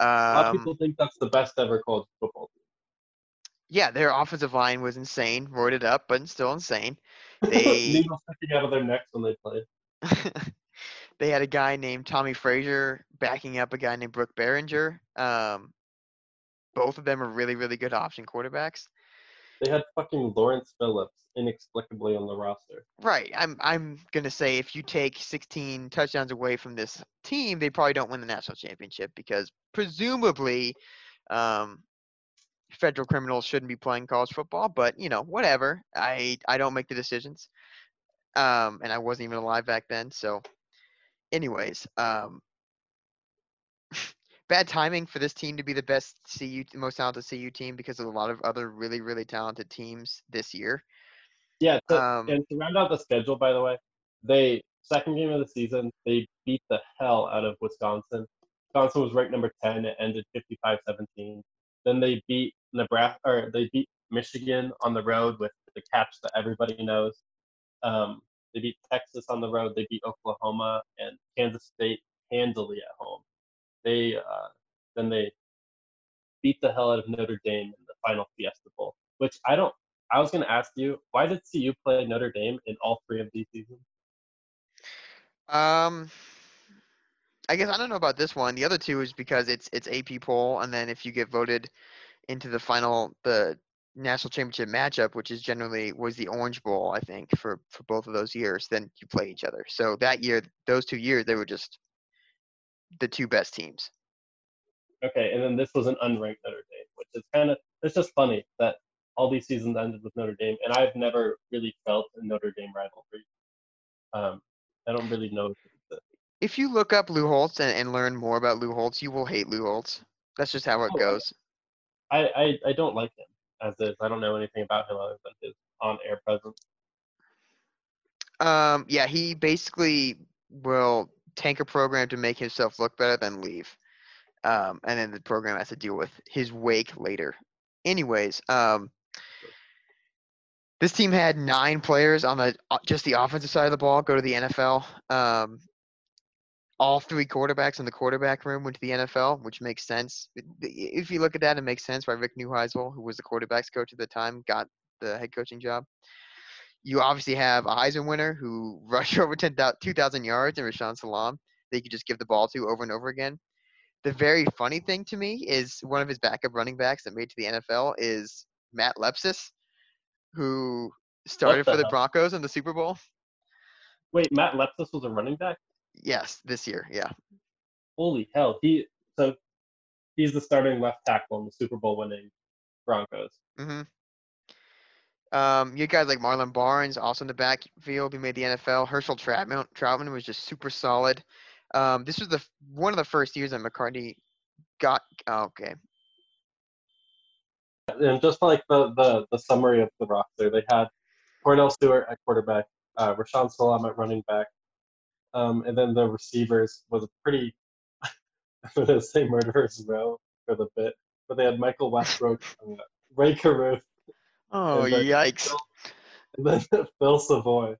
Um, a lot of people think that's the best ever college football team. Yeah, their offensive line was insane, roided up, but still insane. They needles sticking out of their necks when they played. They had a guy named Tommy Frazier backing up a guy named Brooke Behringer. Um, both of them are really, really good option quarterbacks. They had fucking Lawrence Phillips inexplicably on the roster. Right. I'm I'm going to say if you take sixteen touchdowns away from this team, they probably don't win the national championship because presumably um, federal criminals shouldn't be playing college football. But, you know, whatever. I, I don't make the decisions. Um, and I wasn't even alive back then. So, anyways, um, bad timing for this team to be the best C U, most talented C U team because of a lot of other really, really talented teams this year. Yeah, so, um, and to round out the schedule, by the way, they second game of the season, they beat the hell out of Wisconsin. Wisconsin was ranked number ten. It ended fifty-five seventeen. Then they beat Nebraska, or they beat Michigan on the road with the catch that everybody knows. Um, they beat Texas on the road. They beat Oklahoma and Kansas State handily at home. They uh, then they beat the hell out of Notre Dame in the final Fiesta Bowl, which I don't. I was going to ask you, why did C U play Notre Dame in all three of these seasons? Um, I guess I don't know about this one. The other two is because it's it's A P poll, and then if you get voted into the final the national championship matchup, which is generally was the Orange Bowl, I think for for both of those years, then you play each other. So that year, those two years, they were just the two best teams. Okay, and then this was an unranked Notre Dame, which is kind of – it's just funny that all these seasons ended with Notre Dame, and I've never really felt a Notre Dame rivalry. Um, I don't really know. If you look up Lou Holtz and, and learn more about Lou Holtz, you will hate Lou Holtz. That's just how it goes. I, I, I don't like him as is. I don't know anything about him other than his on-air presence. Um, yeah, he basically will – tank a program to make himself look better, then leave. Um, and then the program has to deal with his wake later. Anyways, um, this team had nine players on the just the offensive side of the ball go to the N F L. Um, all three quarterbacks in the quarterback room went to the N F L, which makes sense. If you look at that, it makes sense why Rick Neuheisel, who was the quarterback's coach at the time, got the head coaching job. You obviously have a Heisman winner who rushed over two thousand yards and Rashaan Salaam that you could just give the ball to over and over again. The very funny thing to me is one of his backup running backs that made to the N F L is Matt Lepsis, who started the for the hell? Broncos in the Super Bowl. Wait, Matt Lepsis was a running back? Yes, this year, yeah. Holy hell. He So he's the starting left tackle in the Super Bowl winning Broncos. Mm-hmm. Um, you guys like Marlon Barnes, also in the backfield, who made the N F L. Herschel Troutman, Troutman was just super solid. Um, this was the one of the first years that McCartney got oh, – okay. And just like the, the, the summary of the roster, they had Kordell Stewart at quarterback, uh, Rashaan Salaam at running back, um, and then the receivers was a pretty – I'm going to say murderer's row for the bit, but they had Michael Westbrook, uh, Rae Carruth, oh, and yikes. Phil, and then Phil Savoy.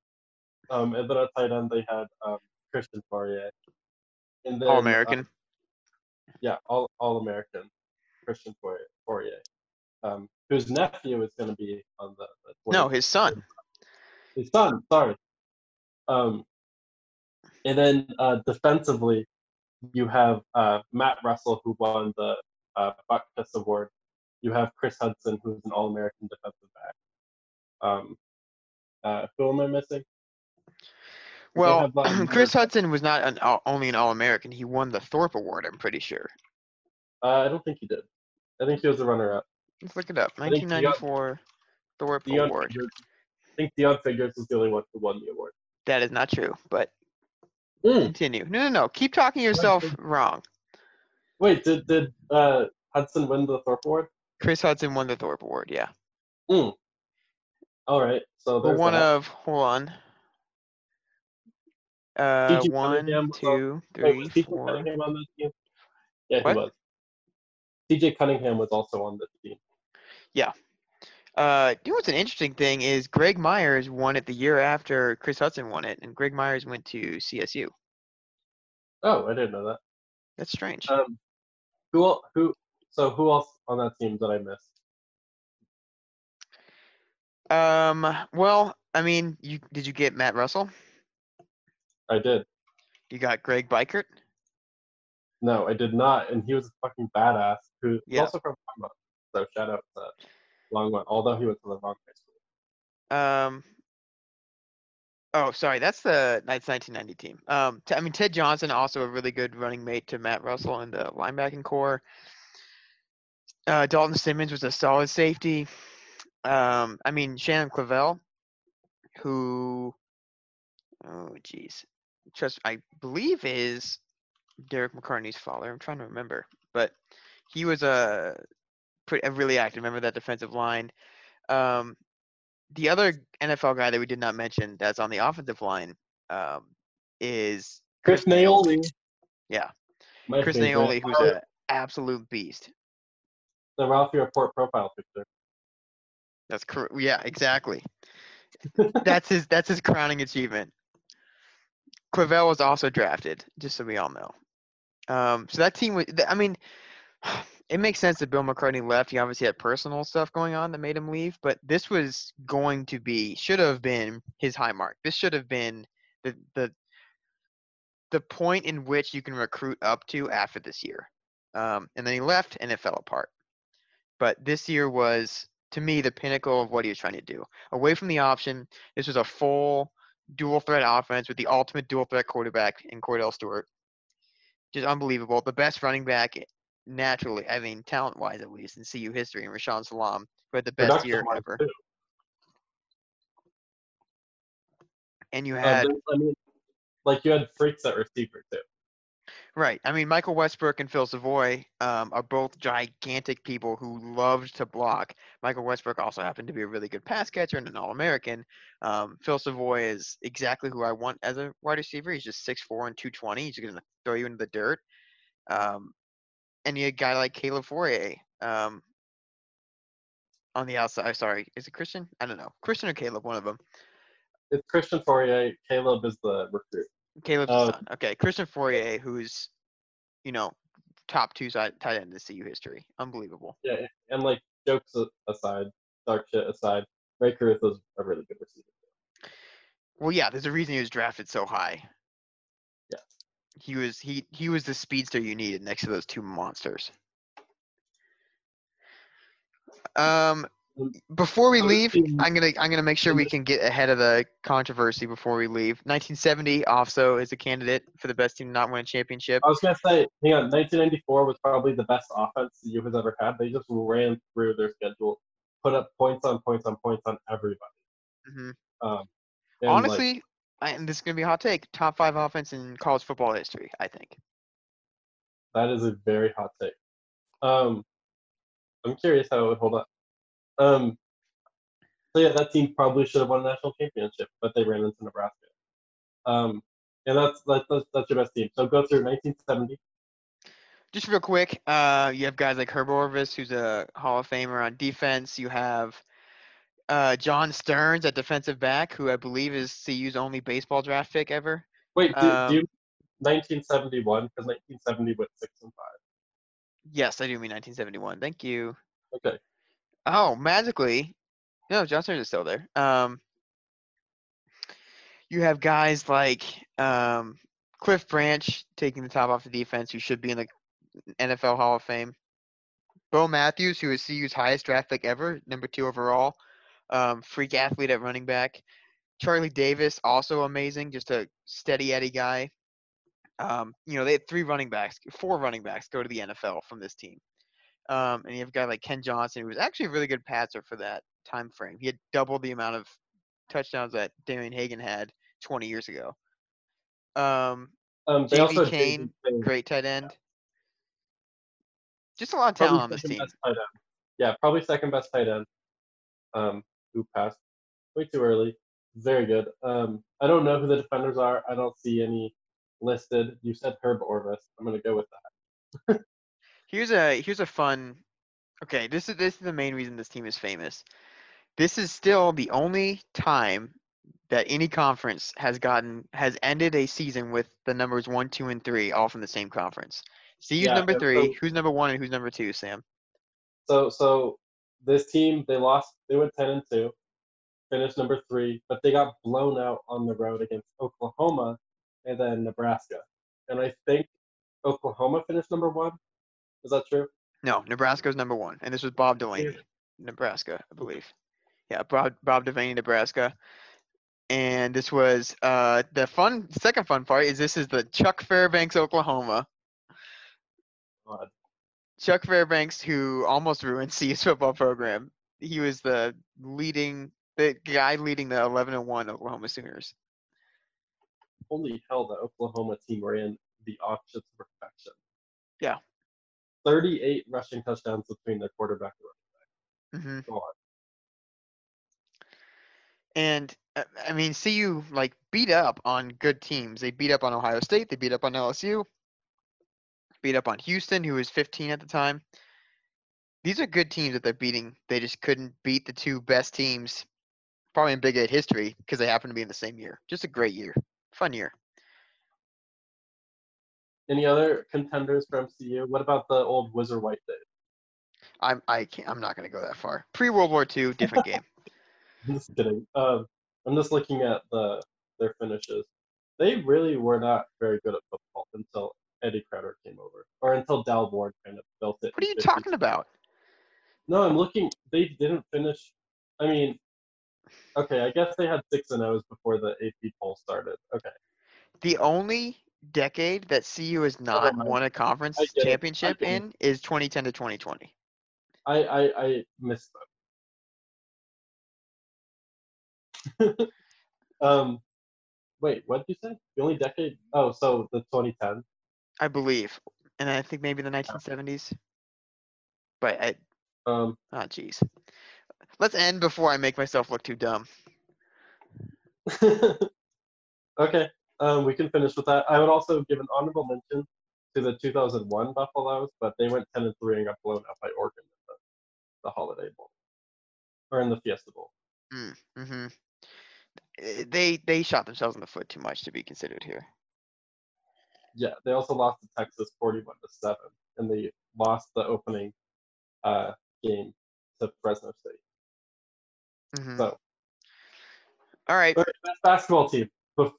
Um, and then at tight end, they had um, Christian Fauria. And then, All-American. Um, yeah, all, All-American Christian Fauria, um, whose nephew is going to be on the, the – No, his son. His son, sorry. Um, and then uh, defensively, you have uh, Matt Russell, who won the uh, Buck Fist Award. You have Chris Hudson, who's an All-American defensive back. Um, uh, who am I missing? Well, Chris Hudson was not an, only an All-American. He won the Thorpe Award, I'm pretty sure. Uh, I don't think he did. I think he was a runner-up. Let's look it up. nineteen ninety-four Thorpe Award. I think Deion Figures is the only one who won the award. That is not true, but mm. continue. No, no, no. Keep talking yourself wrong. Wait, did, did uh, Hudson win the Thorpe Award? Chris Hudson won the Thorpe Award, yeah. Mm. All right. So there's one that. of hold on. Uh, one, two, three, Wait, four. Was T J Cunningham on the team? Yeah, what? he was. T J Cunningham was also on the team. Yeah. Uh, you know what's an interesting thing is Greg Myers won it the year after Chris Hudson won it, and Greg Myers went to C S U. Oh, I didn't know that. That's strange. Um, who who? So who else on that team did I miss? Um. Well, I mean, you did you get Matt Russell? I did. You got Greg Bykert? No, I did not, and he was a fucking badass who's yeah. also from Parma. So shout out to Longmont, although he went to Levant High School. Um. Oh, sorry, that's the Knights nineteen ninety team. Um, t- I mean, Ted Johnson, also a really good running mate to Matt Russell in the linebacking corps. Uh, Dalton Simmons was a solid safety. Um, I mean, Shannon Clavel, who, oh, geez, just, I believe is Derek McCartney's father. I'm trying to remember. But he was a, pretty, a really active member of that defensive line. Um, the other N F L guy that we did not mention that's on the offensive line um, is Chris, Chris Naeole. Yeah. My Chris favorite. Naeole, who's an absolute beast. The Ralphie Report profile picture. That's correct. Yeah, exactly. that's his That's his crowning achievement. Clavel was also drafted, just so we all know. Um, so that team, was, I mean, it makes sense that Bill McCartney left. He obviously had personal stuff going on that made him leave, but this was going to be, should have been his high mark. This should have been the the the point in which you can recruit up to after this year. Um, and then he left and it fell apart. But this year was, to me, the pinnacle of what he was trying to do. Away from the option, this was a full dual threat offense with the ultimate dual threat quarterback in Kordell Stewart. Just unbelievable. The best running back, naturally, I mean, talent wise at least, in C U history, and Rashaan Salaam, who had the best Production year ever. Too. And you had, uh, I mean, like, you had freaks at receiver too. Right. I mean, Michael Westbrook and Phil Savoy um, are both gigantic people who loved to block. Michael Westbrook also happened to be a really good pass catcher and an All-American. Um, Phil Savoy is exactly who I want as a wide receiver. He's just six four and two twenty. He's going to throw you into the dirt. Um, and you had a guy like Caleb Fourier um, on the outside. Sorry, is it Christian? I don't know. Christian or Caleb, one of them. It's Christian Fourier. Caleb is the recruit. Caleb's uh, son. Okay, Christian Fauria, who's, you know, top two side tight end in the C U history. Unbelievable. Yeah, and, like, jokes aside, dark shit aside, Rae Carruth was a really good receiver. Well, yeah, there's a reason he was drafted so high. Yeah. He was he he was the speedster you needed next to those two monsters. Um. Before we leave, I'm gonna I'm gonna make sure we can get ahead of the controversy before we leave. nineteen seventy also is a candidate for the best team to not win a championship. I was gonna say, hang on, nineteen ninety-four was probably the best offense the U has ever had. They just ran through their schedule, put up points on points on points on everybody. Mm-hmm. Um, and Honestly, like, I, and this is gonna be a hot take: top five offense in college football history, I think. That is a very hot take. Um, I'm curious how it would hold up. Um, so, yeah, that team probably should have won a national championship, but they ran into Nebraska. Um, and that's, that's, that's your best team. So, go through nineteen seventy. Just real quick, uh, you have guys like Herb Orvis, who's a Hall of Famer on defense. You have uh, John Stearns at defensive back, who I believe is C U's only baseball draft pick ever. Wait, do, um, do you nineteen seventy-one? Because nineteen seventy went six and five. Yes, I do mean nineteen seventy-one. Thank you. Okay. Oh, magically. No, John Stearns is still there. Um, you have guys like um, Cliff Branch taking the top off the defense, who should be in the N F L Hall of Fame. Bo Matthews, who is C U's highest draft pick ever, number two overall. Um, freak athlete at running back. Charlie Davis, also amazing, just a steady Eddie guy. Um, you know, they had three running backs, four running backs go to the N F L from this team. Um, and you have a guy like Ken Johnson, who was actually a really good passer for that time frame. He had double the amount of touchdowns that Darian Hagan had twenty years ago. Um, um, J B Kane, great tight end. Yeah. Just a lot of talent on this team. Yeah, probably second best tight end. Um, who passed way too early. Very good. Um, I don't know who the defenders are. I don't see any listed. You said Herb Orvis. I'm going to go with that. Here's a here's a fun – okay, this is this is the main reason this team is famous. This is still the only time that any conference has gotten – has ended a season with the numbers one, two, and three all from the same conference. So who's yeah, number three. So, who's number one and who's number two, Sam? So so this team, they lost – they went ten and two, finished number three, but they got blown out on the road against Oklahoma and then Nebraska. And I think Oklahoma finished number one. Is that true? No, Nebraska's number one, and this was Bob Delaney. Nebraska, I believe. Yeah, Bob, Bob Devaney, Nebraska. And this was uh, the fun. Second fun part is this is the Chuck Fairbanks, Oklahoma. God. Chuck Fairbanks, who almost ruined C U's football program. He was the leading, the guy leading the eleven and one Oklahoma Sooners. Holy hell, the Oklahoma team ran the option to perfection. Yeah. thirty-eight rushing touchdowns between their quarterback and running back. Mm-hmm. Go on. And, I mean, C U, like, beat up on good teams. They beat up on Ohio State. They beat up on L S U. Beat up on Houston, who was fifteen at the time. These are good teams that they're beating. They just couldn't beat the two best teams probably in Big Eight history because they happened to be in the same year. Just a great year. Fun year. Any other contenders from C U? What about the old Whizzer White days? I'm, I can't, I'm not going to go that far. Pre-World War Two, different game. I'm just kidding. Um, I'm just looking at the their finishes. They really were not very good at football until Eddie Crowder came over, or until Dal Ward kind of built it. What are you talking about? No, I'm looking. They didn't finish. I mean, okay, I guess they had six and O's before the A P poll started. Okay. The only decade that C U has not oh, won a conference championship in is twenty ten to twenty twenty. I I, I missed that. um, wait, what did you say? The only decade? Oh, so the twenty ten, I believe, and I think maybe the nineteen seventies. But I, um, ah, oh, jeez. Let's end before I make myself look too dumb. Okay, um, we can finish with that. I would also give an honorable mention to the two thousand one Buffaloes, but they went ten and three and got blown out by Oregon in the, the Holiday Bowl, or in the Fiesta Bowl. Mm, mm-hmm. They they shot themselves in the foot too much to be considered here. Yeah, they also lost to Texas forty-one to seven, and they lost the opening uh, game to Fresno State. Mm-hmm. So, all right, best basketball team.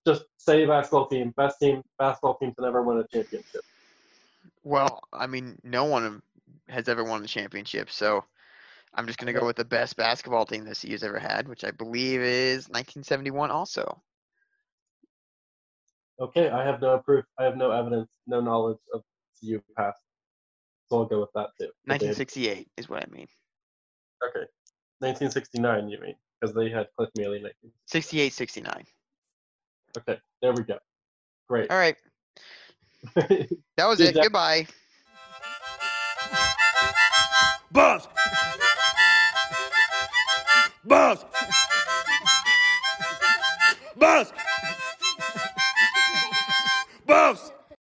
Just say basketball team, best team basketball team to never win a championship. Well, I mean, no one has ever won a championship, so. I'm just going to go with the best basketball team that C U's ever had, which I believe is nineteen seventy-one also. Okay, I have no proof. I have no evidence, no knowledge of C U past. So I'll go with that, too. nineteen sixty-eight is what I mean. Okay. nineteen sixty-nine, you mean, because they had Cliff Mealy in sixty-eight sixty-nine. Okay, there we go. Great. All right. That was it. That- Goodbye. Buzz! Buzz! Buzz! Buzz!